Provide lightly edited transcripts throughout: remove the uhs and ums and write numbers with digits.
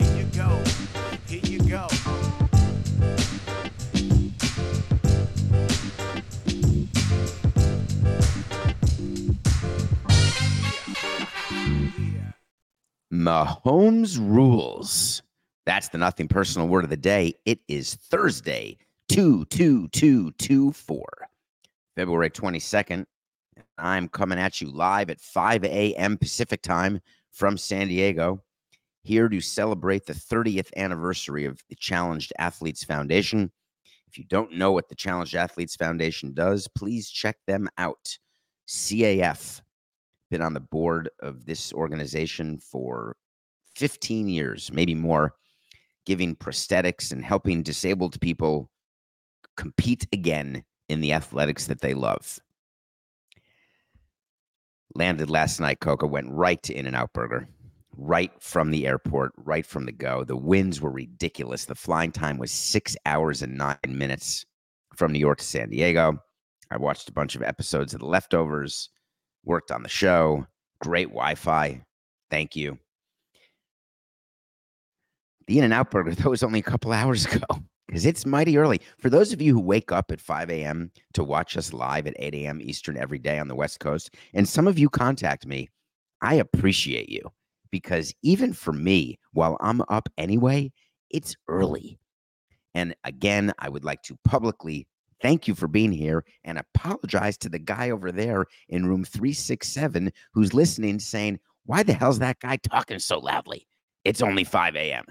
Here you go. Mahomes rules. That's the nothing personal word of the day. It is Thursday, 22224, February 22nd. I'm coming at you live at 5 a.m. Pacific time from San Diego, here to celebrate the 30th anniversary of the Challenged Athletes Foundation. If you don't know what the Challenged Athletes Foundation does, please check them out. CAF, been on the board of this organization for 15 years, maybe more, giving prosthetics and helping disabled people compete again in the athletics that they love. Landed last night, Coco, went right to In-N-Out Burger, right from the airport, right from the go. The winds were ridiculous. The flying time was 6 hours and 9 minutes from New York to San Diego. I watched a bunch of episodes of The Leftovers, worked on the show. Great Wi-Fi. Thank you. The In-N-Out Burger, though, was only a couple hours ago because it's mighty early. For those of you who wake up at 5 a.m. to watch us live at 8 a.m. Eastern every day on the West Coast, and some of you contact me, I appreciate you. Because even for me, while I'm up anyway, it's early. And again, I would like to publicly thank you for being here and apologize to the guy over there in room 367 who's listening saying, why the hell's that guy talking so loudly? It's only 5 a.m.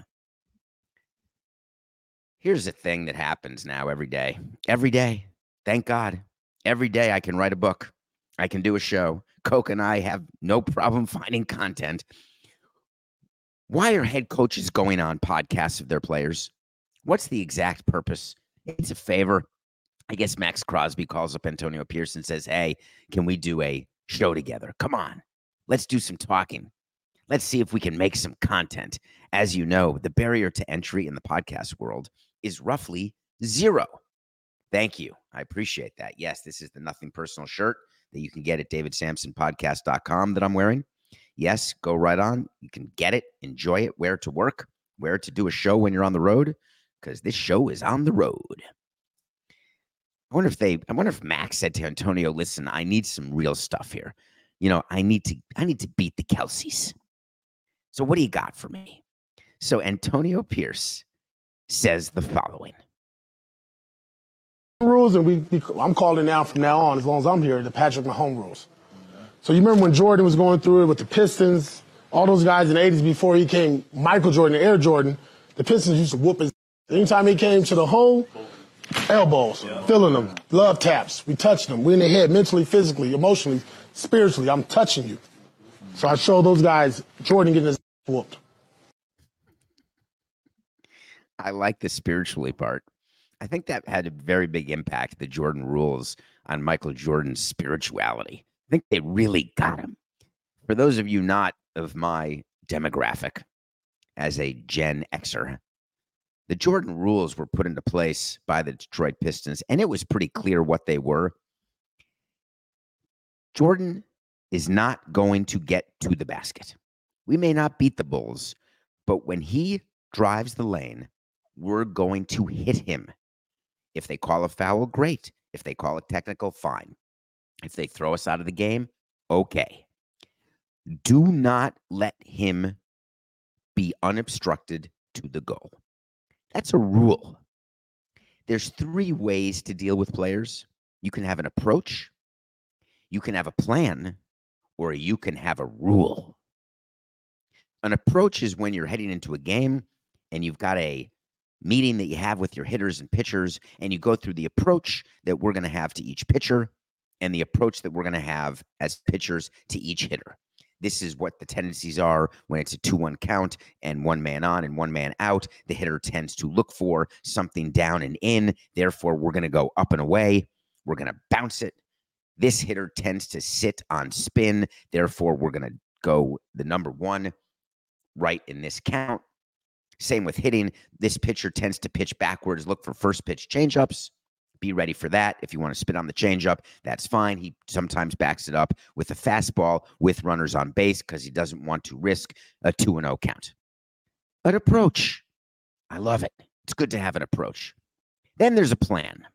Here's a thing that happens now every day. Every day. Thank God. Every day I can write a book. I can do a show. Coke and I have no problem finding content. Why are head coaches going on podcasts of their players? What's the exact purpose? It's a favor. I guess Max Crosby calls up Antonio Pierce and says, hey, can we do a show together? Come on. Let's do some talking. Let's see if we can make some content. As you know, the barrier to entry in the podcast world is roughly zero. Thank you. I appreciate that. Yes, this is the Nothing Personal shirt that you can get at davidsamsonpodcast.com that I'm wearing. Yes, go right on. You can get it, enjoy it, wear it to work, wear it to do a show when you're on the road, because this show is on the road. I wonder if Max said to Antonio, listen, I need some real stuff here. You know, I need to beat the Kelseys. So what do you got for me? So Antonio Pierce says the following. Rules, and I'm calling now from now on, as long as I'm here, the Patrick Mahomes rules. So you remember when Jordan was going through it with the Pistons, all those guys in the 80s before he came, Michael Jordan, Air Jordan, the Pistons used to whoop his ass. Anytime he came to the hole, elbows, feeling them, love taps. We touched them. We in the head mentally, physically, emotionally, spiritually. I'm touching you. So I showed those guys Jordan getting his ass whooped. I like the spiritually part. I think that had a very big impact, the Jordan rules, on Michael Jordan's spirituality. I think they really got him. For those of you not of my demographic as a Gen Xer, the Jordan rules were put into place by the Detroit Pistons, and it was pretty clear what they were. Jordan is not going to get to the basket. We may not beat the Bulls, but when he drives the lane, we're going to hit him. If they call a foul, great. If they call a technical, fine. If they throw us out of the game, okay. Do not let him be unobstructed to the goal. That's a rule. There's three ways to deal with players. You can have an approach, you can have a plan, or you can have a rule. An approach is when you're heading into a game and you've got a meeting that you have with your hitters and pitchers, and you go through the approach that we're going to have to each pitcher, and the approach that we're going to have as pitchers to each hitter. This is what the tendencies are when it's a 2-1 count and one man on and one man out. The hitter tends to look for something down and in. Therefore, we're going to go up and away. We're going to bounce it. This hitter tends to sit on spin. Therefore, we're going to go the number one right in this count. Same with hitting. This pitcher tends to pitch backwards, look for first pitch changeups. Be ready for that. If you want to spin on the changeup, that's fine. He sometimes backs it up with a fastball with runners on base because he doesn't want to risk a 2-0 count. An approach. I love it. It's good to have an approach. Then there's a plan.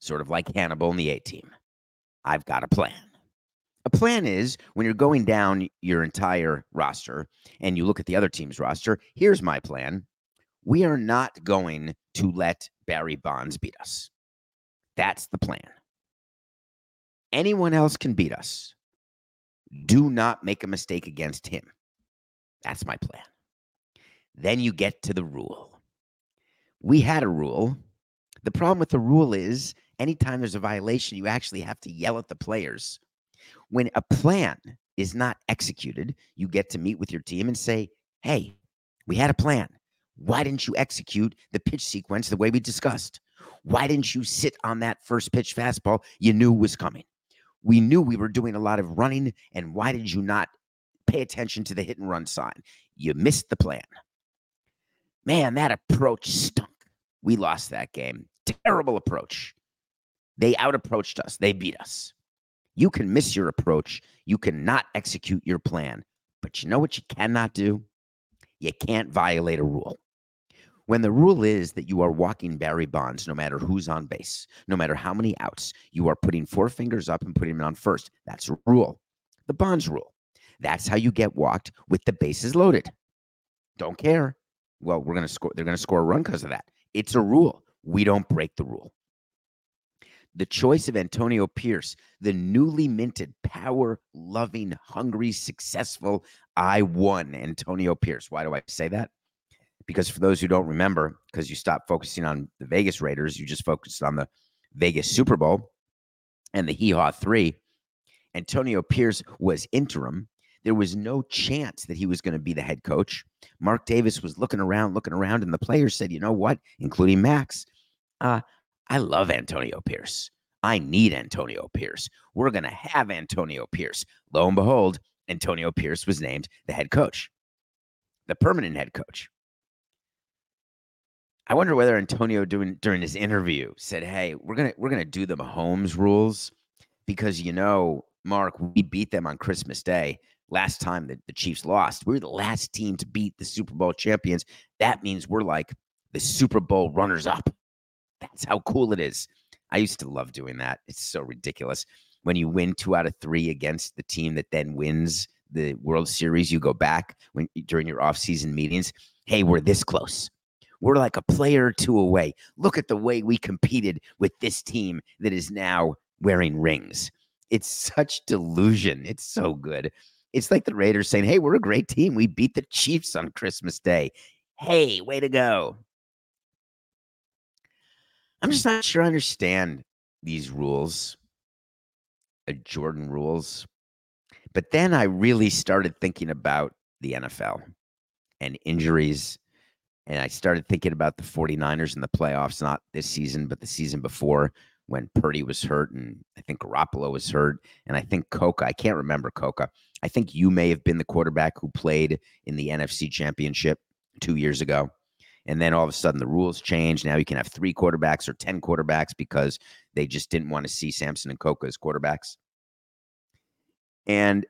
Sort of like Hannibal in the A-Team. I've got a plan. A plan is when you're going down your entire roster and you look at the other team's roster, here's my plan. We are not going to let Barry Bonds beat us. That's the plan. Anyone else can beat us. Do not make a mistake against him. That's my plan. Then you get to the rule. We had a rule. The problem with the rule is anytime there's a violation, you actually have to yell at the players. When a plan is not executed, you get to meet with your team and say, hey, we had a plan. Why didn't you execute the pitch sequence the way we discussed? Why didn't you sit on that first pitch fastball you knew was coming? We knew we were doing a lot of running, and why did you not pay attention to the hit and run sign? You missed the plan. Man, that approach stunk. We lost that game. Terrible approach. They out-approached us. They beat us. You can miss your approach. You cannot execute your plan. But you know what you cannot do? You can't violate a rule. When the rule is that you are walking Barry Bonds, no matter who's on base, no matter how many outs, you are putting four fingers up and putting him on first. That's a rule. The Bonds rule. That's how you get walked with the bases loaded. Don't care. Well, we're going to score. They're going to score a run because of that. It's a rule. We don't break the rule. The choice of Antonio Pierce, the newly minted, power-loving, hungry, successful, I won Antonio Pierce. Why do I say that? Because for those who don't remember, because you stopped focusing on the Vegas Raiders, you just focused on the Vegas Super Bowl and the Hee Haw 3. Antonio Pierce was interim. There was no chance that he was going to be the head coach. Mark Davis was looking around, and the players said, you know what, including Max, I love Antonio Pierce. I need Antonio Pierce. We're going to have Antonio Pierce. Lo and behold, Antonio Pierce was named the head coach, the permanent head coach. I wonder whether Antonio during his interview said, hey, we're going to do the Mahomes rules because, you know, Mark, we beat them on Christmas Day. Last time that the Chiefs lost, we were the last team to beat the Super Bowl champions. That means we're like the Super Bowl runners-up. That's how cool it is. I used to love doing that. It's so ridiculous. When you win 2 out of 3 against the team that then wins the World Series, you go back during your off-season meetings. Hey, we're this close. We're like a player or two away. Look at the way we competed with this team that is now wearing rings. It's such delusion. It's so good. It's like the Raiders saying, hey, we're a great team. We beat the Chiefs on Christmas Day. Hey, way to go. I'm just not sure I understand these rules, the Jordan rules. But then I really started thinking about the NFL and injuries. And I started thinking about the 49ers in the playoffs, not this season, but the season before when Purdy was hurt. And I think Garoppolo was hurt. And I think Coco, I can't remember Coco. I think you may have been the quarterback who played in the NFC Championship 2 years ago. And then all of a sudden the rules change. Now you can have 3 quarterbacks or 10 quarterbacks because they just didn't want to see Samson and Coco as quarterbacks. And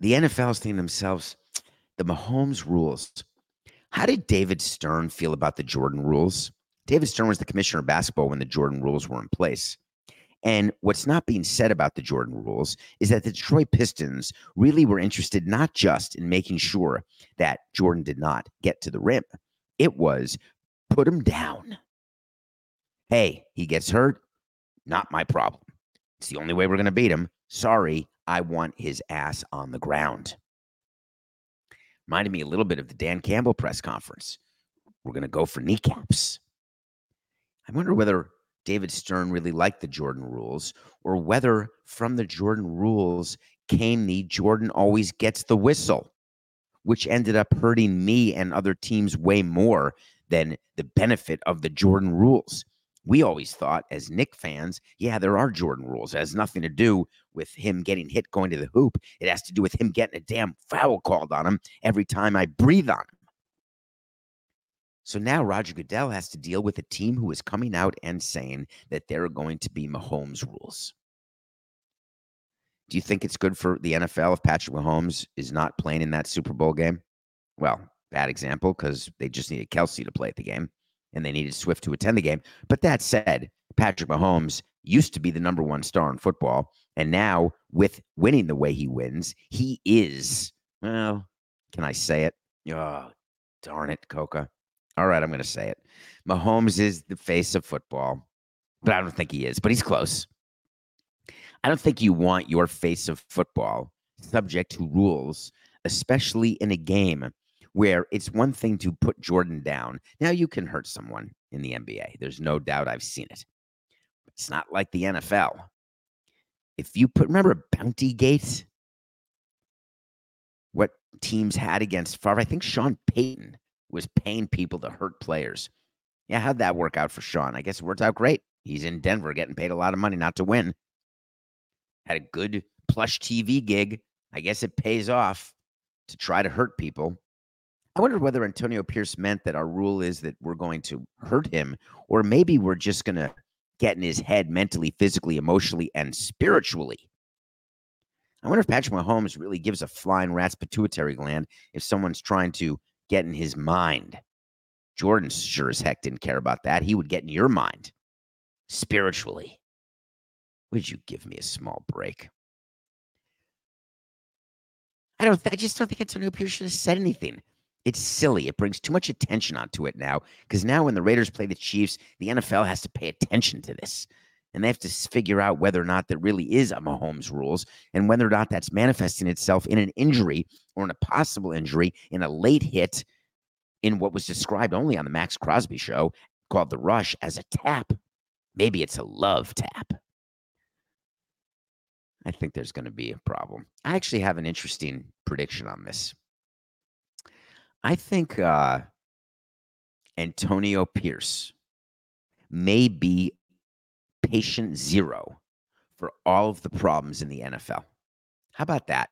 the NFL's thinking themselves, the Mahomes rules. How did David Stern feel about the Jordan rules? David Stern was the commissioner of basketball when the Jordan rules were in place. And what's not being said about the Jordan rules is that the Detroit Pistons really were interested not just in making sure that Jordan did not get to the rim. It was, put him down. Hey, he gets hurt. Not my problem. It's the only way we're going to beat him. Sorry, I want his ass on the ground. Reminded me a little bit of the Dan Campbell press conference. We're going to go for kneecaps. I wonder whether David Stern really liked the Jordan rules or whether from the Jordan rules cane knee, Jordan always gets the whistle, which ended up hurting me and other teams way more than the benefit of the Jordan rules. We always thought as Knick fans, yeah, there are Jordan rules. It has nothing to do with him getting hit going to the hoop. It has to do with him getting a damn foul called on him every time I breathe on him. So now Roger Goodell has to deal with a team who is coming out and saying that there are going to be Mahomes rules. Do you think it's good for the NFL if Patrick Mahomes is not playing in that Super Bowl game? Well, bad example because they just needed Kelsey to play at the game and they needed Swift to attend the game. But that said, Patrick Mahomes used to be the number one star in football. And now with winning the way he wins, he is, well, can I say it? Oh, darn it, Coco. All right, I'm going to say it. Mahomes is the face of football, but I don't think he is, but he's close. I don't think you want your face of football subject to rules, especially in a game where it's one thing to put Jordan down. Now you can hurt someone in the NBA. There's no doubt I've seen it. It's not like the NFL. If you put, remember Bounty Gate? What teams had against Favre? I think Sean Payton was paying people to hurt players. Yeah, how'd that work out for Sean? I guess it worked out great. He's in Denver getting paid a lot of money not to win. Had a good plush TV gig. I guess it pays off to try to hurt people. I wondered whether Antonio Pierce meant that our rule is that we're going to hurt him, or maybe we're just going to get in his head mentally, physically, emotionally, and spiritually. I wonder if Patrick Mahomes really gives a flying rat's pituitary gland if someone's trying to get in his mind. Jordan sure as heck didn't care about that. He would get in your mind. Spiritually. Would you give me a small break? I just don't think Antonio Pierce should have said anything. It's silly. It brings too much attention onto it now, because now when the Raiders play the Chiefs, the NFL has to pay attention to this. And they have to figure out whether or not there really is a Mahomes rules and whether or not that's manifesting itself in an injury or in a possible injury in a late hit in what was described only on the Max Crosby show called The Rush as a tap. Maybe it's a love tap. I think there's going to be a problem. I actually have an interesting prediction on this. I think Antonio Pierce may be patient zero for all of the problems in the NFL. How about that?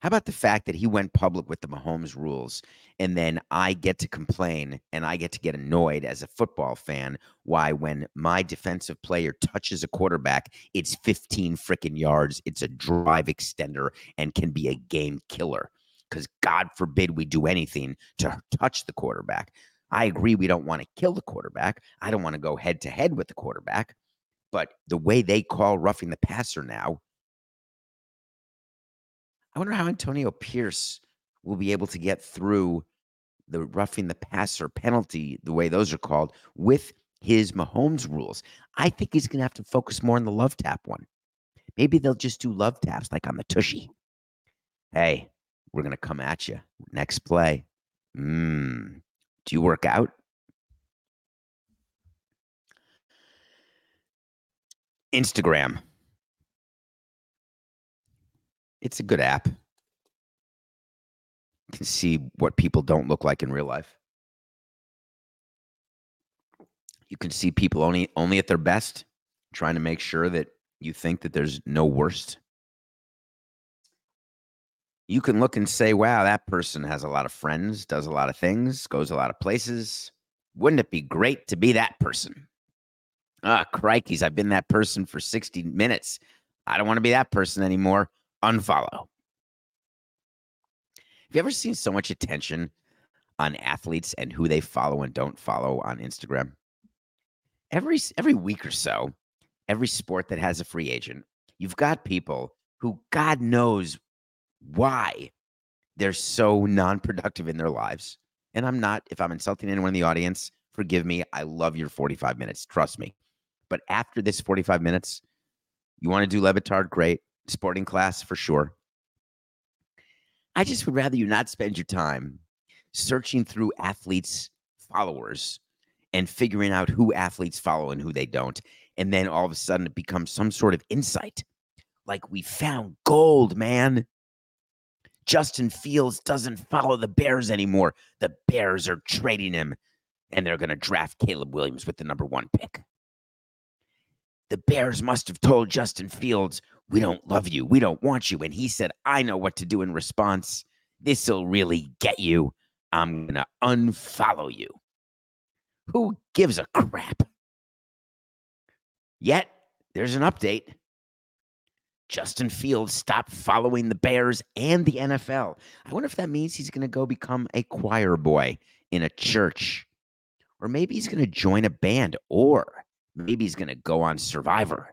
How about the fact that he went public with the Mahomes rules, and then I get to complain and I get to get annoyed as a football fan why when my defensive player touches a quarterback, it's 15 freaking yards, it's a drive extender, and can be a game killer because God forbid we do anything to touch the quarterback. I agree we don't want to kill the quarterback. I don't want to go head-to-head with the quarterback. But the way they call roughing the passer now, I wonder how Antonio Pierce will be able to get through the roughing the passer penalty, the way those are called, with his Mahomes rules. I think he's going to have to focus more on the love tap one. Maybe they'll just do love taps like on the tushy. Hey, we're going to come at you. Next play. Do you work out? Instagram. It's a good app. You can see what people don't look like in real life. You can see people only at their best, trying to make sure that you think that there's no worst. You can look and say, wow, that person has a lot of friends, does a lot of things, goes a lot of places. Wouldn't it be great to be that person? Ah, crikeys, I've been that person for 60 minutes. I don't want to be that person anymore. Unfollow. Have you ever seen so much attention on athletes and who they follow and don't follow on Instagram? Every week or so, every sport that has a free agent, you've got people who God knows why they're so non-productive in their lives. And I'm not, if I'm insulting anyone in the audience, forgive me. I love your 45 minutes. Trust me. But after this 45 minutes, you want to do Levitard? Great. Sporting class for sure. I just would rather you not spend your time searching through athletes' followers and figuring out who athletes follow and who they don't. And then all of a sudden it becomes some sort of insight. like we found gold, man. Justin Fields doesn't follow the Bears anymore. The Bears are trading him, and they're going to draft Caleb Williams with the #1 pick. The Bears must have told Justin Fields, we don't love you, we don't want you. And he said, I know what to do in response. This will really get you. I'm going to unfollow you. Who gives a crap? Yet, there's an update. Justin Fields stopped following the Bears and the NFL. I wonder if that means he's going to go become a choir boy in a church. Or maybe he's going to join a band. Or maybe he's going to go on Survivor.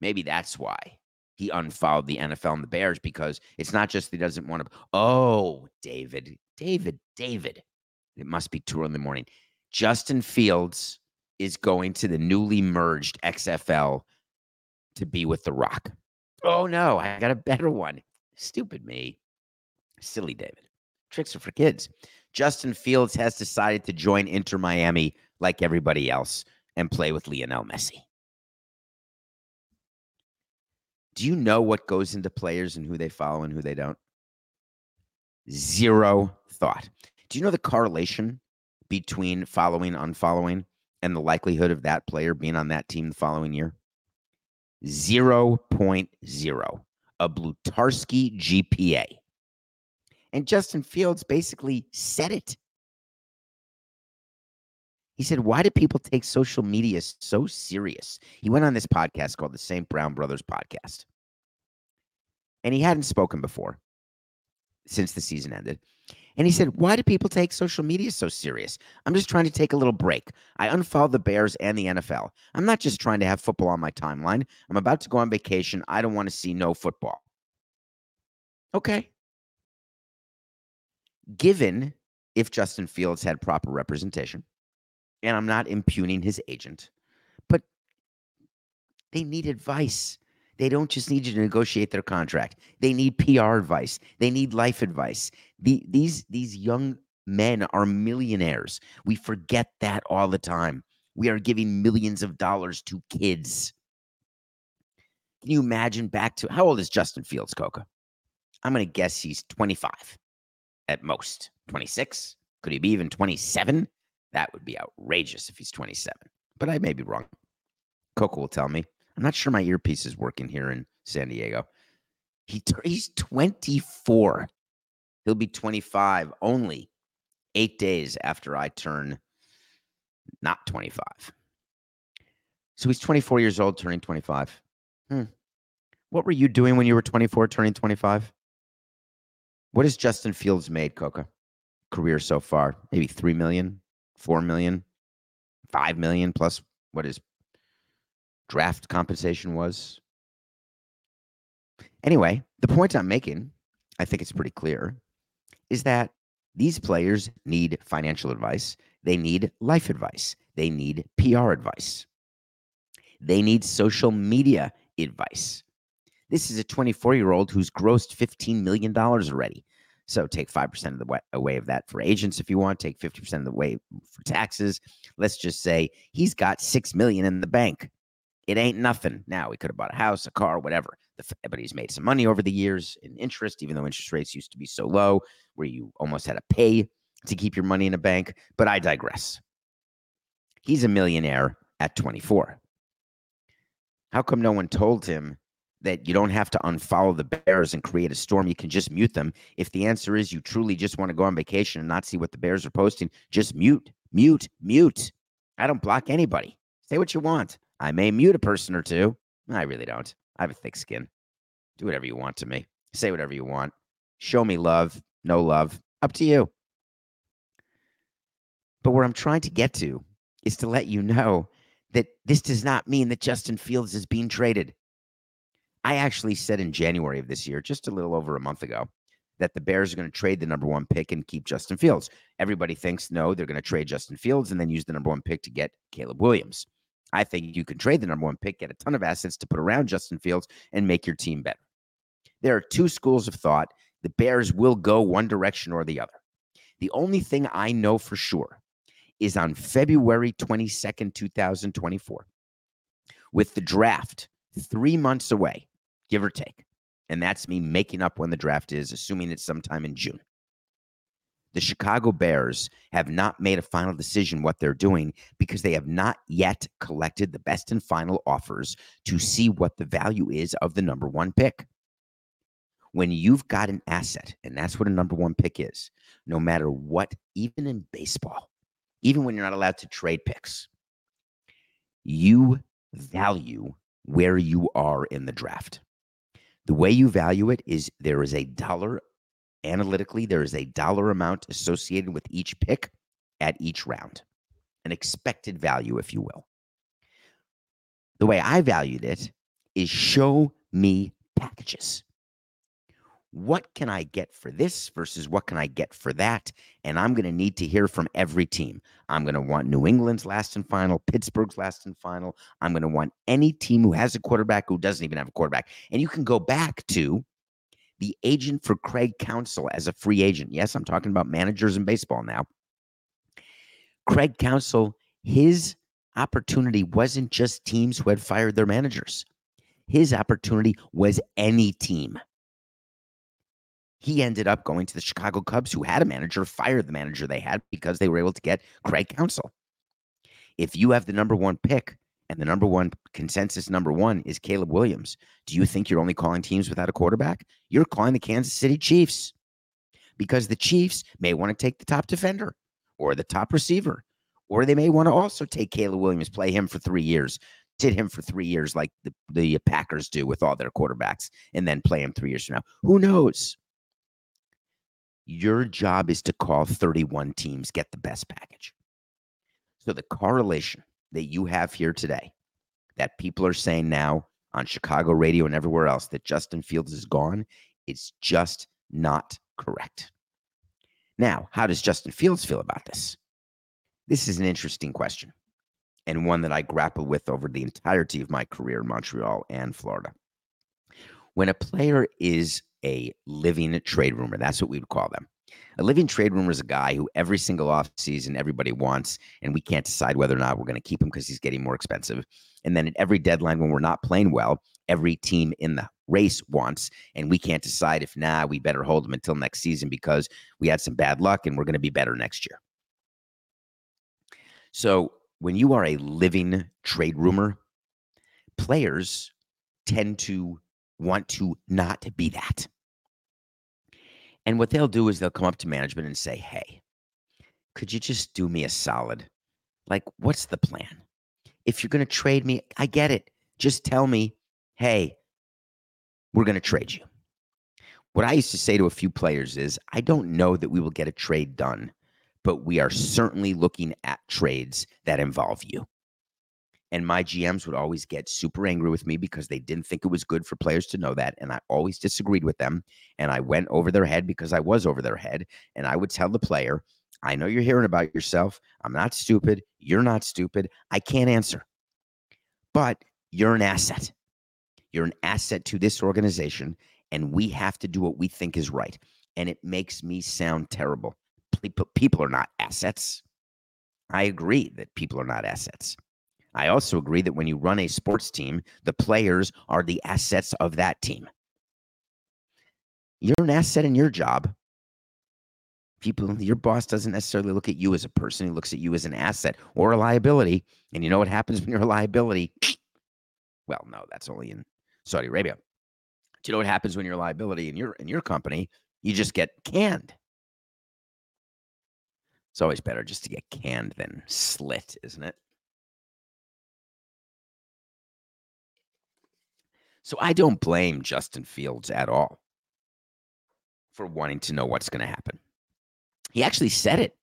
Maybe that's why he unfollowed the NFL and the Bears, because it's not just that he doesn't want to. Oh, David. It must be 2 in the morning. Justin Fields is going to the newly merged XFL to be with The Rock. Oh, no, I got a better one. Stupid me. Silly David. Tricks are for kids. Justin Fields has decided to join Inter Miami like everybody else and play with Lionel Messi. Do you know what goes into players and who they follow and who they don't? Zero thought. Do you know the correlation between following, unfollowing, and the likelihood of that player being on that team the following year? 0.0. A Blutarski GPA. And Justin Fields basically said it. He said, why do people take social media so serious? He went on this podcast called the St. Brown Brothers Podcast. And he hadn't spoken before since the season ended. And he said, why do people take social media so serious? I'm just trying to take a little break. I unfollowed the Bears and the NFL. I'm not just trying to have football on my timeline. I'm about to go on vacation. I don't want to see no football. Okay. Given if Justin Fields had proper representation, and I'm not impugning his agent, but they need advice. They don't just need you to negotiate their contract. They need PR advice. They need life advice. These young men are millionaires. We forget that all the time. We are giving millions of dollars to kids. Can you imagine back to, how old is Justin Fields, Coco? I'm going to guess he's 25 at most. 26? Could he be even 27? That would be outrageous if he's 27, but I may be wrong. Coco will tell me. I'm not sure my earpiece is working here in San Diego. He's 24. He'll be 25 only 8 days after I turn not 25. So he's 24 years old, turning 25. What were you doing when you were 24, turning 25? What has Justin Fields made, Coco? Career so far, maybe 3 million. 4 million, 5 million plus what his draft compensation was. Anyway, the point I'm making, I think it's pretty clear, is that these players need financial advice. They need life advice. They need PR advice. They need social media advice. This is a 24-year-old who's grossed $15 million already. So take 5% of the way away of that for agents if you want. Take 50% of the way for taxes. Let's just say he's got $6 million in the bank. It ain't nothing. Now, he could have bought a house, a car, whatever. But he's made some money over the years in interest, even though interest rates used to be so low where you almost had to pay to keep your money in a bank. But I digress. He's a millionaire at 24. How come no one told him that you don't have to unfollow the Bears and create a storm? You can just mute them. If the answer is you truly just want to go on vacation and not see what the Bears are posting, just mute. I don't block anybody. Say what you want. I may mute a person or two. I really don't. I have a thick skin. Do whatever you want to me. Say whatever you want. Show me love. No love. Up to you. But where I'm trying to get to is to let you know that this does not mean that Justin Fields is being traded. I actually said in January of this year, just a little over a month ago, that the Bears are going to trade the #1 pick and keep Justin Fields. Everybody thinks, no, they're going to trade Justin Fields and then use the #1 pick to get Caleb Williams. I think you can trade the #1 pick, get a ton of assets to put around Justin Fields, and make your team better. There are 2 schools of thought. The Bears will go one direction or the other. The only thing I know for sure is on February 22nd, 2024, with the draft 3 months away, give or take. And that's me making up when the draft is, assuming it's sometime in June. The Chicago Bears have not made a final decision what they're doing because they have not yet collected the best and final offers to see what the value is of the number one pick. When you've got an asset, and that's what a number one pick is, no matter what, even in baseball, even when you're not allowed to trade picks, you value where you are in the draft. The way you value it is there is a dollar. Analytically, there is a dollar amount associated with each pick at each round, an expected value, if you will. The way I valued it is show me packages. What can I get for this versus what can I get for that? And I'm going to need to hear from every team. I'm going to want New England's last and final, Pittsburgh's last and final. I'm going to want any team who has a quarterback who doesn't even have a quarterback. And you can go back to the agent for Craig Counsell as a free agent. Yes, I'm talking about managers in baseball now. Craig Counsell, his opportunity wasn't just teams who had fired their managers. His opportunity was any team. He ended up going to the Chicago Cubs, who had a manager, fired the manager they had because they were able to get Craig Counsell. If you have the number one pick and the number one consensus number one is Caleb Williams, do you think you're only calling teams without a quarterback? You're calling the Kansas City Chiefs because the Chiefs may want to take the top defender or the top receiver, or they may want to also take Caleb Williams, play him for 3 years, sit him for 3 years like the Packers do with all their quarterbacks, and then play him 3 years from now. Who knows? Your job is to call 31 teams, get the best package. So the correlation that you have here today, that people are saying now on Chicago radio and everywhere else that Justin Fields is gone, it's just not correct. Now, how does Justin Fields feel about this? This is an interesting question, and one that I grapple with over the entirety of my career in Montreal and Florida. When a player is a living trade rumor, that's what we would call them. A living trade rumor is a guy who every single offseason everybody wants, and we can't decide whether or not we're going to keep him because he's getting more expensive. And then at every deadline when we're not playing well, every team in the race wants, and we can't decide if, we better hold him until next season because we had some bad luck and we're going to be better next year. So when you are a living trade rumor, players tend to want to not be that. And what they'll do is they'll come up to management and say, hey, could you just do me a solid? Like, what's the plan? If you're going to trade me, I get it. Just tell me, hey, we're going to trade you. What I used to say to a few players is, I don't know that we will get a trade done, but we are certainly looking at trades that involve you. And my GMs would always get super angry with me because they didn't think it was good for players to know that. And I always disagreed with them. And I went over their head because I was over their head. And I would tell the player, I know you're hearing about yourself. I'm not stupid. You're not stupid. I can't answer. But you're an asset. You're an asset to this organization. And we have to do what we think is right. And it makes me sound terrible. People are not assets. I agree that people are not assets. I also agree that when you run a sports team, the players are the assets of that team. You're an asset in your job. People, your boss doesn't necessarily look at you as a person. He looks at you as an asset or a liability. And you know what happens when you're a liability? Well, no, that's only in Saudi Arabia. Do you know what happens when you're a liability in your company? You just get canned. It's always better just to get canned than slit, isn't it? So I don't blame Justin Fields at all for wanting to know what's going to happen. He actually said it.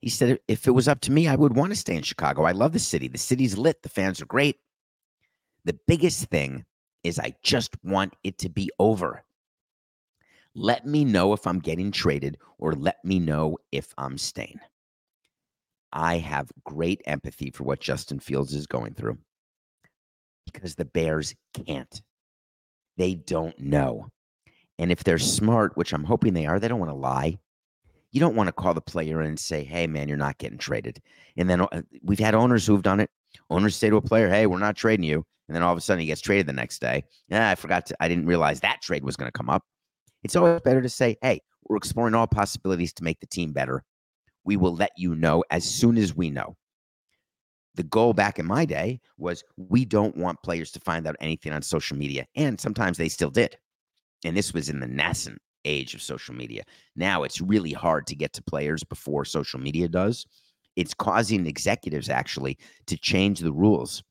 He said, if it was up to me, I would want to stay in Chicago. I love the city. The city's lit. The fans are great. The biggest thing is I just want it to be over. Let me know if I'm getting traded or let me know if I'm staying. I have great empathy for what Justin Fields is going through because the Bears can't. They don't know. And if they're smart, which I'm hoping they are, they don't want to lie. You don't want to call the player in and say, hey, man, you're not getting traded. And then we've had owners who have done it. Owners say to a player, hey, we're not trading you. And then all of a sudden he gets traded the next day. Yeah, I didn't realize that trade was going to come up. It's always better to say, hey, we're exploring all possibilities to make the team better. We will let you know as soon as we know. The goal back in my day was we don't want players to find out anything on social media. And sometimes they still did. And this was in the nascent age of social media. Now it's really hard to get to players before social media does. It's causing executives actually to change the rules.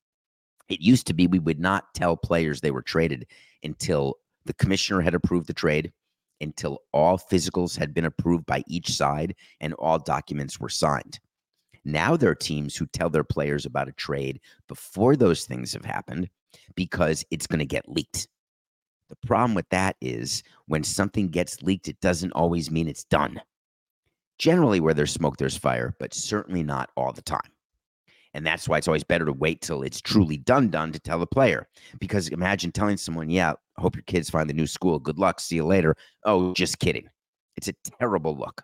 It used to be we would not tell players they were traded until the commissioner had approved the trade, until all physicals had been approved by each side and all documents were signed. Now there are teams who tell their players about a trade before those things have happened because it's going to get leaked. The problem with that is when something gets leaked, it doesn't always mean it's done. Generally, where there's smoke, there's fire, but certainly not all the time. And that's why it's always better to wait till it's truly done to tell the player. Because imagine telling someone, yeah, hope your kids find the new school. Good luck. See you later. Oh, just kidding. It's a terrible look.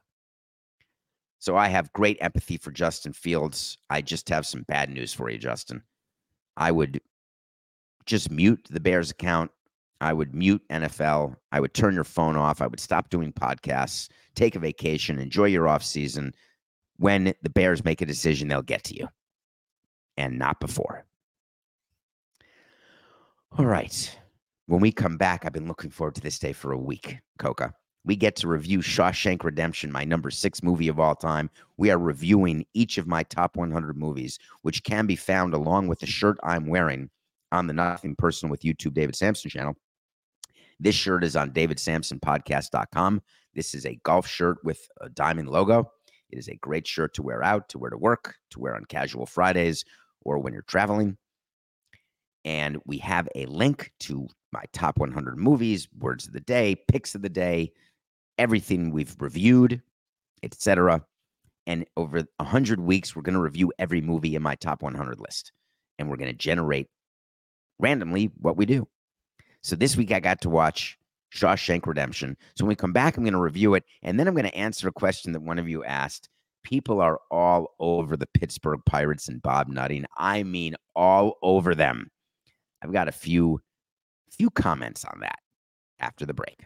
So I have great empathy for Justin Fields. I just have some bad news for you, Justin. I would just mute the Bears account. I would mute NFL. I would turn your phone off. I would stop doing podcasts, take a vacation, enjoy your off season. When the Bears make a decision, they'll get to you. And not before. All right. When we come back, I've been looking forward to this day for a week, Coca. We get to review Shawshank Redemption, my number 6 movie of all time. We are reviewing each of my top 100 movies, which can be found along with the shirt I'm wearing on the Nothing Personal with YouTube David Samson channel. This shirt is on davidsamsonpodcast.com. This is a golf shirt with a diamond logo. It is a great shirt to wear out, to wear to work, to wear on casual Fridays or when you're traveling. And we have a link to my top 100 movies, words of the day, picks of the day, everything we've reviewed, etc. And over 100 weeks, we're going to review every movie in my top 100 list. And we're going to generate randomly what we do. So this week I got to watch Shawshank Redemption. So when we come back, I'm going to review it. And then I'm going to answer a question that one of you asked. People are all over the Pittsburgh Pirates and Bob Nutting. I mean, all over them. I've got a few comments on that after the break.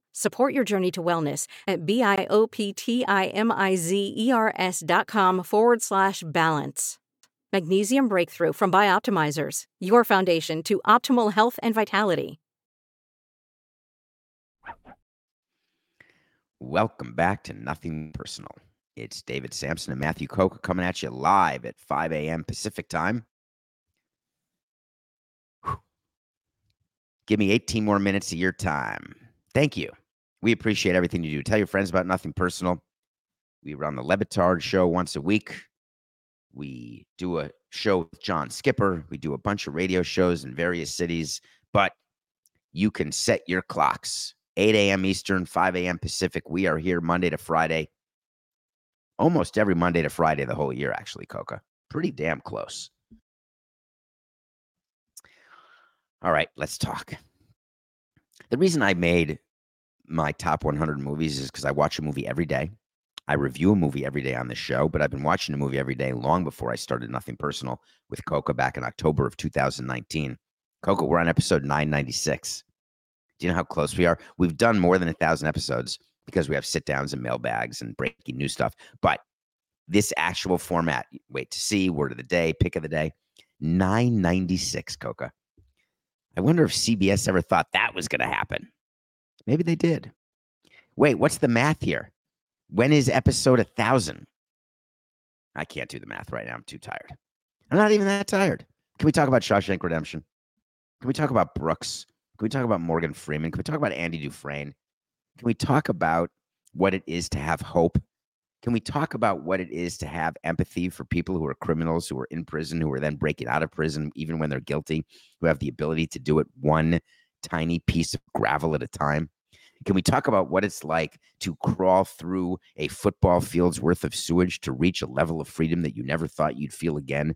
Support your journey to wellness at bioptimizers.com/balance. Magnesium Breakthrough from Bioptimizers, your foundation to optimal health and vitality. Welcome back to Nothing Personal. It's David Samson and Matthew Coca coming at you live at 5 a.m. Pacific time. Whew. Give me 18 more minutes of your time. Thank you. We appreciate everything you do. Tell your friends about Nothing Personal. We run the Levitard show once a week. We do a show with John Skipper. We do a bunch of radio shows in various cities, but you can set your clocks. 8 a.m. Eastern, 5 a.m. Pacific. We are here Monday to Friday. Almost every Monday to Friday the whole year, actually, Coca. Pretty damn close. All right, let's talk. The reason I made my top 100 movies is because I watch a movie every day. I review a movie every day on the show, but I've been watching a movie every day long before I started Nothing Personal with Coca back in October of 2019. Coca, we're on episode 996. Do you know how close we are? We've done more than 1,000 episodes because we have sit-downs and mailbags and breaking news stuff. But this actual format, wait to see, word of the day, pick of the day, 996, Coca. I wonder if CBS ever thought that was going to happen. Maybe they did. Wait, what's the math here? When is episode 1,000? I can't do the math right now. I'm too tired. I'm not even that tired. Can we talk about Shawshank Redemption? Can we talk about Brooks? Can we talk about Morgan Freeman? Can we talk about Andy Dufresne? Can we talk about what it is to have hope? Can we talk about what it is to have empathy for people who are criminals, who are in prison, who are then breaking out of prison, even when they're guilty, who have the ability to do it one tiny piece of gravel at a time? Can we talk about what it's like to crawl through a football field's worth of sewage to reach a level of freedom that you never thought you'd feel again?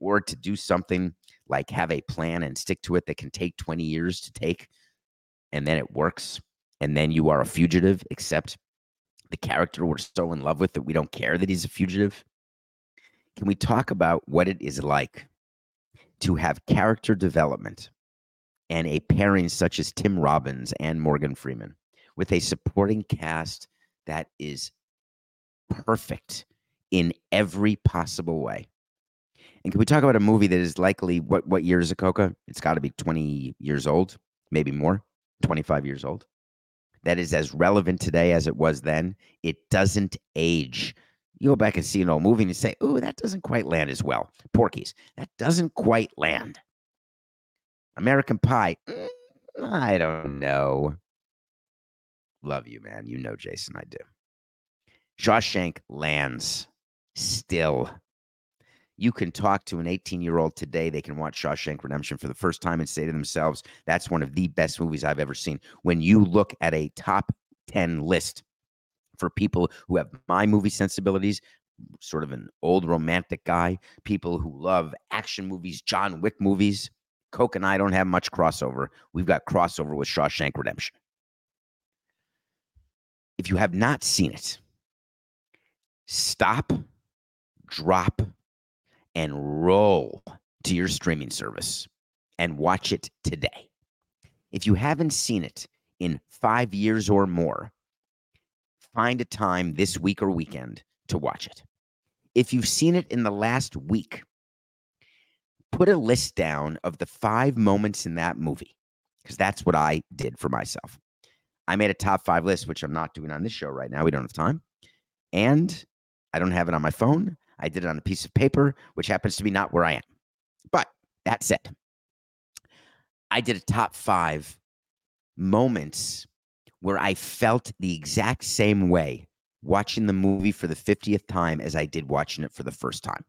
Or to do something like have a plan and stick to it that can take 20 years to take, and then it works, and then you are a fugitive, except the character we're so in love with that we don't care that he's a fugitive? Can we talk about what it is like to have character development and a pairing such as Tim Robbins and Morgan Freeman with a supporting cast that is perfect in every possible way? And can we talk about a movie that is likely, what year is it, Coco? It's got to be 20 years old, maybe more, 25 years old. That is as relevant today as it was then. It doesn't age. You go back and see an old movie and you say, oh, that doesn't quite land as well. Porky's, that doesn't quite land. American Pie, I don't know. Love you, man. You know, Jason, I do. Shawshank lands still. You can talk to an 18-year-old today. They can watch Shawshank Redemption for the first time and say to themselves, that's one of the best movies I've ever seen. When you look at a top 10 list for people who have my movie sensibilities, sort of an old romantic guy, people who love action movies, John Wick movies, Coke and I don't have much crossover. We've got crossover with Shawshank Redemption. If you have not seen it, stop, drop, and roll to your streaming service and watch it today. If you haven't seen it in 5 years or more, find a time this week or weekend to watch it. If you've seen it in the last week, put a list down of the 5 moments in that movie, because that's what I did for myself. I made a top 5 list, which I'm not doing on this show right now. We don't have time. And I don't have it on my phone. I did it on a piece of paper, which happens to be not where I am. But that said, I did a top 5 moments where I felt the exact same way watching the movie for the 50th time as I did watching it for the first time.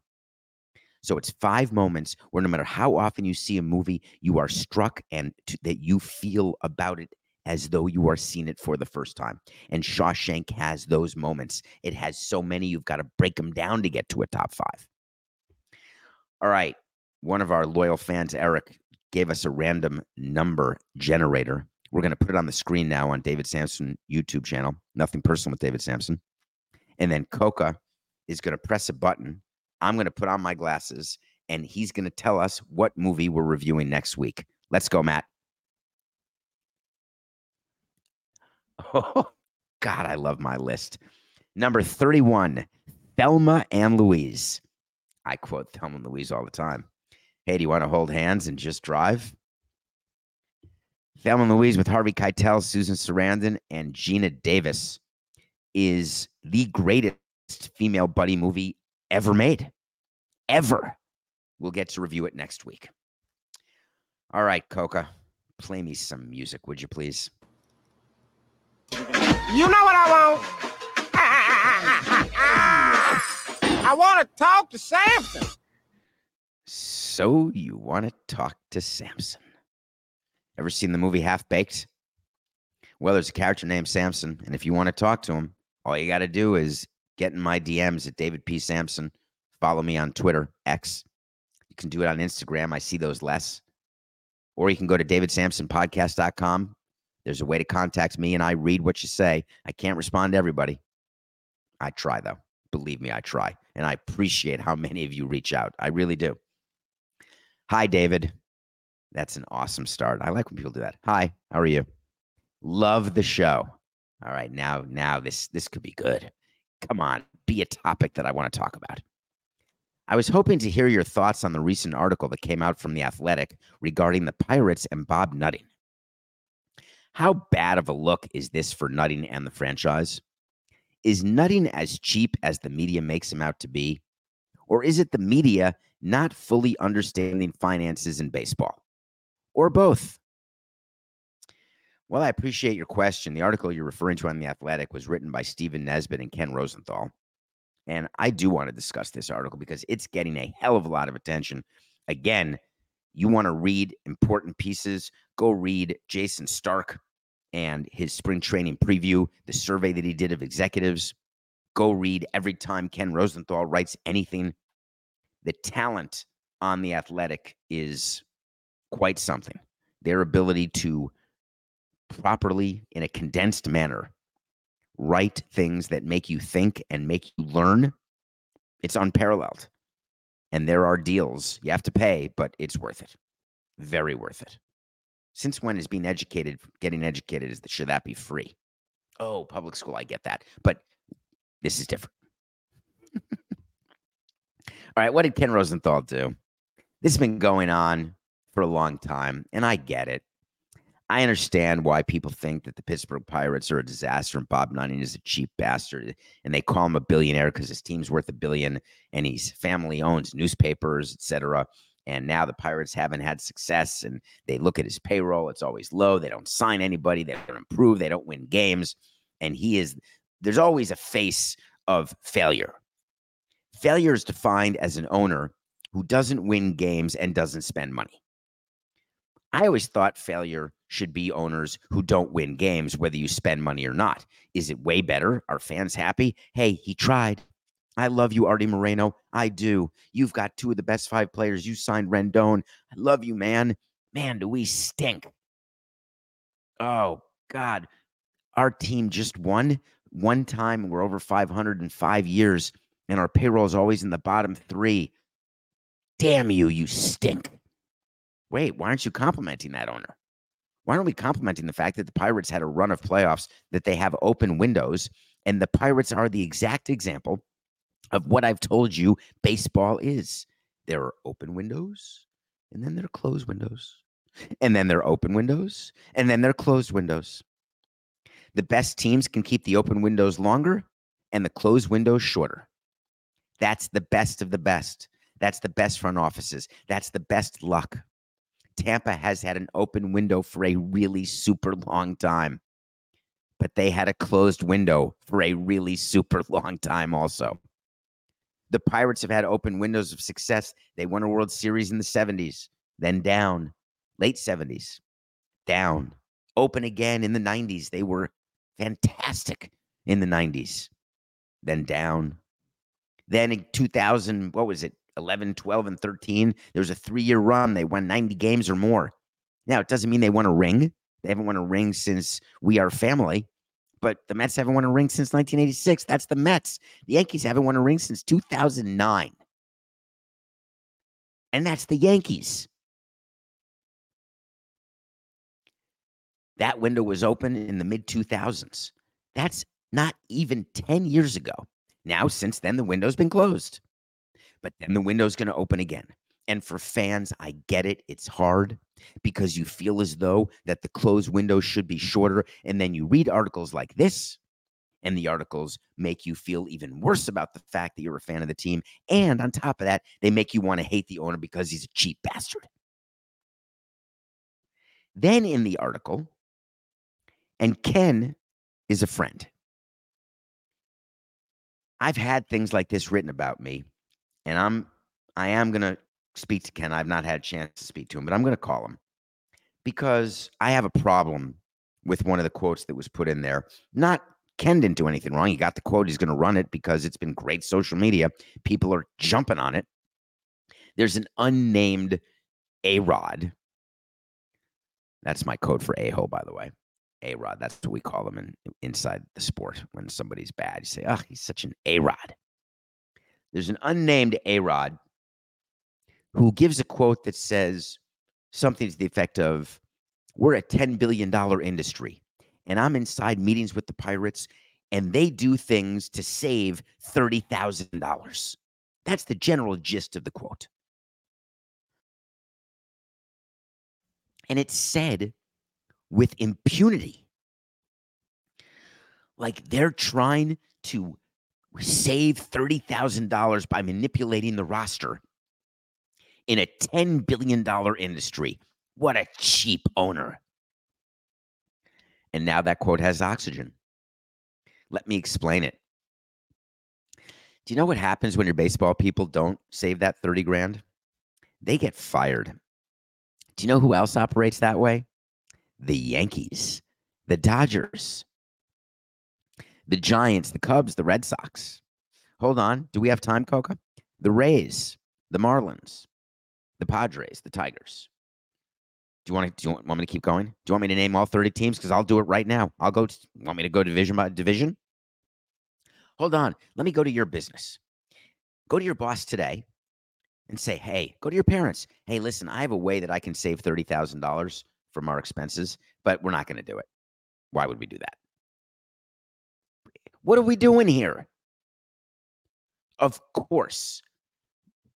So it's 5 moments where no matter how often you see a movie, you are struck and that you feel about it as though you are seeing it for the first time. And Shawshank has those moments. It has so many, you've got to break them down to get to a top 5. All right. One of our loyal fans, Eric, gave us a random number generator. We're going to put it on the screen now on David Sampson YouTube channel. Nothing personal with David Sampson. And then Coca is going to press a button. I'm going to put on my glasses, and he's going to tell us what movie we're reviewing next week. Let's go, Matt. Oh, God, I love my list. Number 31, Thelma and Louise. I quote Thelma and Louise all the time. Hey, do you want to hold hands and just drive? Thelma and Louise with Harvey Keitel, Susan Sarandon, and Gina Davis is the greatest female buddy movie ever made. Ever. We'll get to review it next week. All right, Coca, play me some music, would you please? You know what I want? I want to talk to Samson. So you want to talk to Samson. Ever seen the movie Half-Baked? Well, there's a character named Samson, and if you want to talk to him, all you got to do is get in my DMs at David P. Sampson. Follow me on Twitter, X. You can do it on Instagram. I see those less. Or you can go to davidsampsonpodcast.com. There's a way to contact me, and I read what you say. I can't respond to everybody. I try, though. Believe me, I try. And I appreciate how many of you reach out. I really do. Hi, David. That's an awesome start. I like when people do that. Hi, how are you? Love the show. All right, now this could be good. Come on, be a topic that I want to talk about. I was hoping to hear your thoughts on the recent article that came out from The Athletic regarding the Pirates and Bob Nutting. How bad of a look is this for Nutting and the franchise? Is Nutting as cheap as the media makes him out to be? Or is it the media not fully understanding finances in baseball? Or both? Well, I appreciate your question. The article you're referring to on The Athletic was written by Stephen Nesbitt and Ken Rosenthal. And I do want to discuss this article because it's getting a hell of a lot of attention. Again, you want to read important pieces, go read Jason Stark and his spring training preview, the survey that he did of executives. Go read every time Ken Rosenthal writes anything. The talent on The Athletic is quite something. Their ability to properly, in a condensed manner, write things that make you think and make you learn, it's unparalleled. And there are deals. You have to pay, but it's worth it. Very worth it. Since when is being educated, getting educated, should that be free? Oh, public school, I get that. But this is different. All right, what did Ken Rosenthal do? This has been going on for a long time, and I get it. I understand why people think that the Pittsburgh Pirates are a disaster and Bob Nutting is a cheap bastard and they call him a billionaire because his team's worth $1 billion and his family owns newspapers, etc. And now the Pirates haven't had success and they look at his payroll. It's always low. They don't sign anybody. They don't improve. They don't win games. And there's always a face of failure. Failure is defined as an owner who doesn't win games and doesn't spend money. I always thought failure should be owners who don't win games, whether you spend money or not. Is it way better? Are fans happy? Hey, he tried. I love you, Artie Moreno. I do. You've got two of the best five players. You signed Rendon. I love you, man. Man, do we stink. Oh, God. Our team just won one time, and we're over 500 in 5 years, and our payroll is always in the bottom three. Damn you, you stink. Wait, why aren't you complimenting that owner? Why aren't we complimenting the fact that the Pirates had a run of playoffs, that they have open windows, and the Pirates are the exact example of what I've told you baseball is. There are open windows, and then there are closed windows, and then there are open windows, and then there are closed windows. The best teams can keep the open windows longer and the closed windows shorter. That's the best of the best. That's the best front offices. That's the best luck. Tampa has had an open window for a really super long time, but they had a closed window for a really super long time also. The Pirates have had open windows of success. They won a World Series in the 70s, then down, late 70s, down, open again in the 90s. They were fantastic in the 90s, then down. Then in 2000, what was it? 11, 12, and 13. There was a 3-year run. They won 90 games or more. Now, it doesn't mean they won a ring. They haven't won a ring since We Are Family, but the Mets haven't won a ring since 1986. That's the Mets. The Yankees haven't won a ring since 2009. And that's the Yankees. That window was open in the mid-2000s. That's not even 10 years ago. Now, since then, the window's been closed. But then the window's going to open again. And for fans, I get it. It's hard because you feel as though that the closed window should be shorter. And then you read articles like this, and the articles make you feel even worse about the fact that you're a fan of the team. And on top of that, they make you want to hate the owner because he's a cheap bastard. Then in the article, and Ken is a friend. I've had things like this written about me. And I am going to speak to Ken. I've not had a chance to speak to him, but I'm going to call him because I have a problem with one of the quotes that was put in there. Not Ken didn't do anything wrong. He got the quote. He's going to run it because it's been great social media. People are jumping on it. There's an unnamed A-Rod. That's my code for a-hole, by the way. A-Rod, that's what we call them inside the sport. When somebody's bad, you say, oh, he's such an A-Rod. There's an unnamed A-Rod who gives a quote that says something to the effect of, we're a $10 billion industry, and I'm inside meetings with the Pirates, and they do things to save $30,000. That's the general gist of the quote. And it's said with impunity. Like they're trying to save $30,000 by manipulating the roster in a $10 billion industry. What a cheap owner. And now that quote has oxygen. Let me explain it. Do you know what happens when your baseball people don't save that 30 grand? They get fired. Do you know who else operates that way? The Yankees, the Dodgers, the Giants, the Cubs, the Red Sox. Hold on. Do we have time, Coco? The Rays, the Marlins, the Padres, the Tigers. Do you want me to keep going? Do you want me to name all 30 teams? Because I'll do it right now. Want me to go division by division? Hold on. Let me go to your business. Go to your boss today and say, hey, go to your parents. Hey, listen, I have a way that I can save $30,000 from our expenses, but we're not going to do it. Why would we do that? What are we doing here? Of course,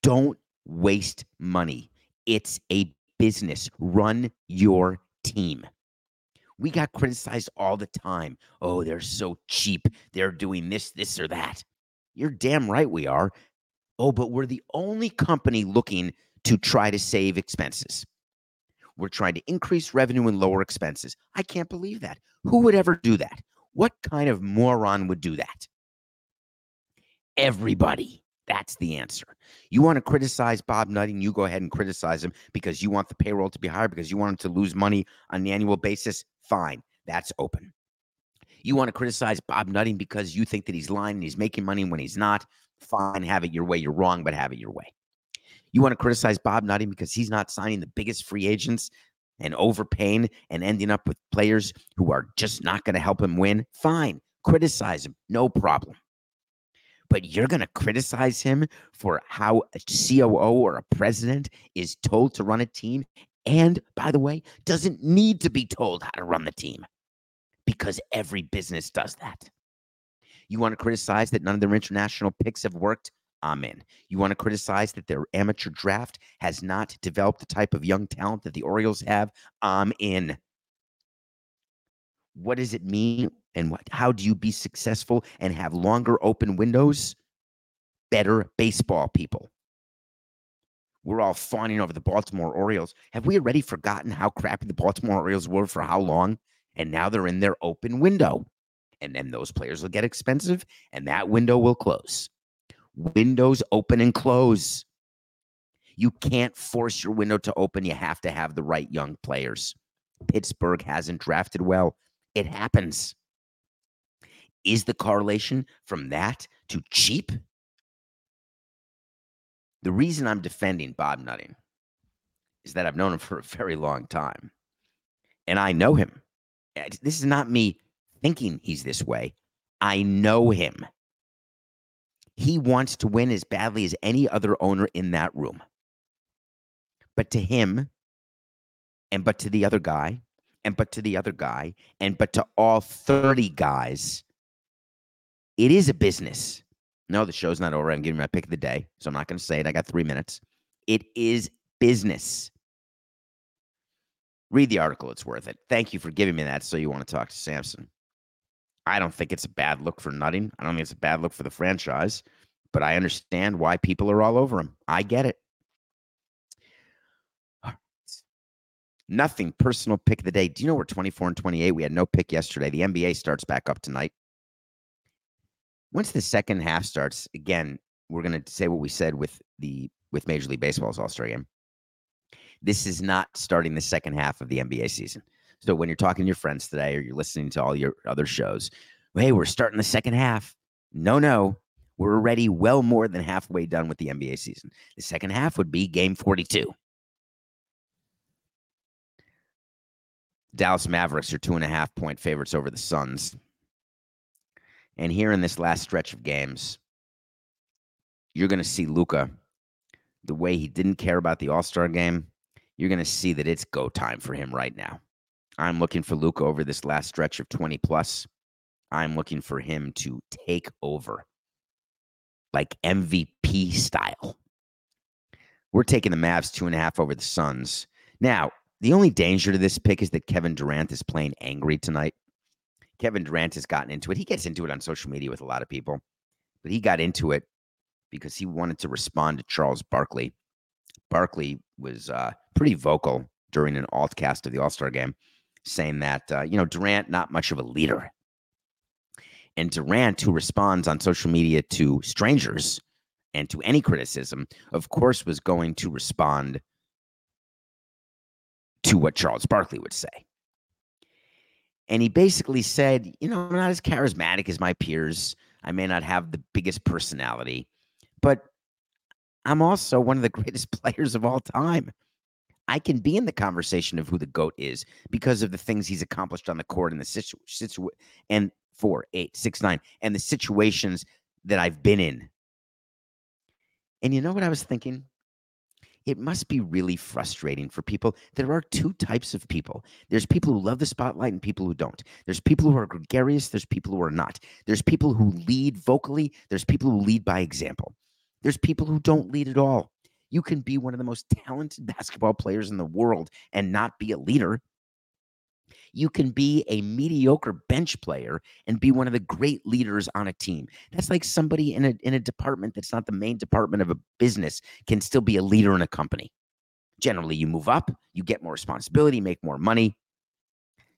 don't waste money. It's a business. Run your team. We got criticized all the time. Oh, they're so cheap. They're doing this, or that. You're damn right we are. Oh, but we're the only company looking to try to save expenses. We're trying to increase revenue and lower expenses. I can't believe that. Who would ever do that? What kind of moron would do that? Everybody. That's the answer. You want to criticize Bob Nutting, you go ahead and criticize him because you want the payroll to be higher, because you want him to lose money on an annual basis. Fine. That's open. You want to criticize Bob Nutting because you think that he's lying and he's making money when he's not. Fine. Have it your way. You're wrong, but have it your way. You want to criticize Bob Nutting because he's not signing the biggest free agents and overpaying and ending up with players who are just not going to help him win. Fine. Criticize him. No problem. But you're going to criticize him for how a COO or a president is told to run a team. And by the way, doesn't need to be told how to run the team because every business does that. You want to criticize that none of their international picks have worked? I'm in. You want to criticize that their amateur draft has not developed the type of young talent that the Orioles have? I'm in. What does it mean? And how do you be successful and have longer open windows? Better baseball people. We're all fawning over the Baltimore Orioles. Have we already forgotten how crappy the Baltimore Orioles were for how long? And now they're in their open window. And then those players will get expensive and that window will close. Windows open and close. You can't force your window to open. You have to have the right young players. Pittsburgh hasn't drafted well. It happens. Is the correlation from that to cheap? The reason I'm defending Bob Nutting is that I've known him for a very long time. And I know him. This is not me thinking he's this way. I know him. He wants to win as badly as any other owner in that room. But to him, and but to the other guy, and but to the other guy, and but to all 30 guys, it is a business. No, the show's not over. I'm giving my pick of the day, so I'm not going to say it. I got 3 minutes. It is business. Read the article. It's worth it. Thank you for giving me that. So you want to talk to Samson. I don't think it's a bad look for Nutting. I don't think it's a bad look for the franchise, but I understand why people are all over him. I get it. All right. Nothing personal pick of the day. Do you know we're 24 and 28? We had no pick yesterday. The NBA starts back up tonight. Once the second half starts, again, we're going to say what we said with Major League Baseball's All-Star Game. This is not starting the second half of the NBA season. So when you're talking to your friends today or you're listening to all your other shows, hey, we're starting the second half. No. We're already well more than halfway done with the NBA season. The second half would be game 42. Dallas Mavericks are 2.5-point favorites over the Suns. And here in this last stretch of games, you're going to see Luka, the way he didn't care about the All-Star game, you're going to see that it's go time for him right now. I'm looking for Luka over this last stretch of 20-plus. I'm looking for him to take over, like MVP style. We're taking the Mavs 2.5 over the Suns. Now, the only danger to this pick is that Kevin Durant is playing angry tonight. Kevin Durant has gotten into it. He gets into it on social media with a lot of people, but he got into it because he wanted to respond to Charles Barkley. Barkley was pretty vocal during an altcast of the All-Star game, saying that, Durant, not much of a leader. And Durant, who responds on social media to strangers and to any criticism, of course, was going to respond to what Charles Barkley would say. And he basically said, I'm not as charismatic as my peers. I may not have the biggest personality, but I'm also one of the greatest players of all time. I can be in the conversation of who the GOAT is because of the things he's accomplished on the court and the and 4, 8, 6, 9, and the situations that I've been in. And you know what I was thinking? It must be really frustrating for people. There are two types of people. There's people who love the spotlight and people who don't. There's people who are gregarious. There's people who are not. There's people who lead vocally. There's people who lead by example. There's people who don't lead at all. You can be one of the most talented basketball players in the world and not be a leader. You can be a mediocre bench player and be one of the great leaders on a team. That's like somebody in a department that's not the main department of a business can still be a leader in a company. Generally, you move up, you get more responsibility, make more money.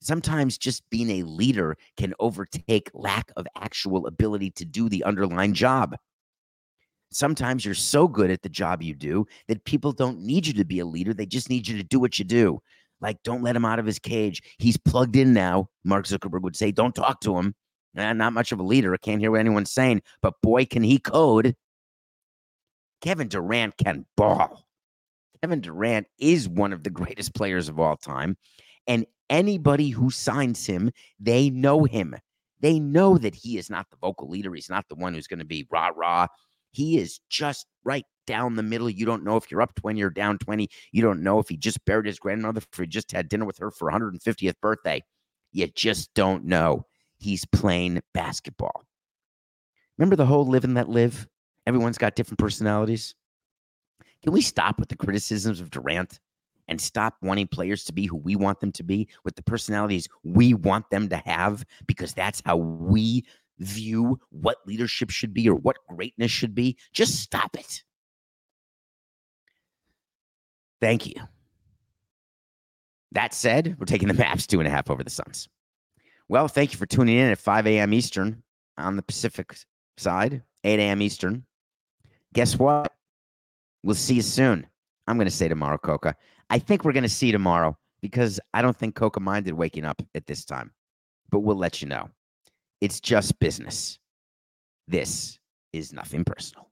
Sometimes just being a leader can overtake lack of actual ability to do the underlying job. Sometimes you're so good at the job you do that people don't need you to be a leader. They just need you to do what you do. Like, don't let him out of his cage. He's plugged in now. Mark Zuckerberg would say, don't talk to him. Not much of a leader. I can't hear what anyone's saying, but boy, can he code. Kevin Durant can ball. Kevin Durant is one of the greatest players of all time. And anybody who signs him, they know him. They know that he is not the vocal leader. He's not the one who's going to be rah-rah. He is just right down the middle. You don't know if you're up 20 or down 20. You don't know if he just buried his grandmother, if he just had dinner with her for her 150th birthday. You just don't know. He's playing basketball. Remember the whole live and let live? Everyone's got different personalities. Can we stop with the criticisms of Durant and stop wanting players to be who we want them to be with the personalities we want them to have? Because that's how we view what leadership should be or what greatness should be. Just stop it. Thank you. That said, we're taking the Maps 2.5 over the Suns. Well, thank you for tuning in at 5 a.m. Eastern on the Pacific side, 8 a.m. Eastern. Guess what? We'll see you soon. I'm going to say tomorrow, Coco. I think we're going to see tomorrow because I don't think Coco minded waking up at this time, but we'll let you know. It's just business. This is nothing personal.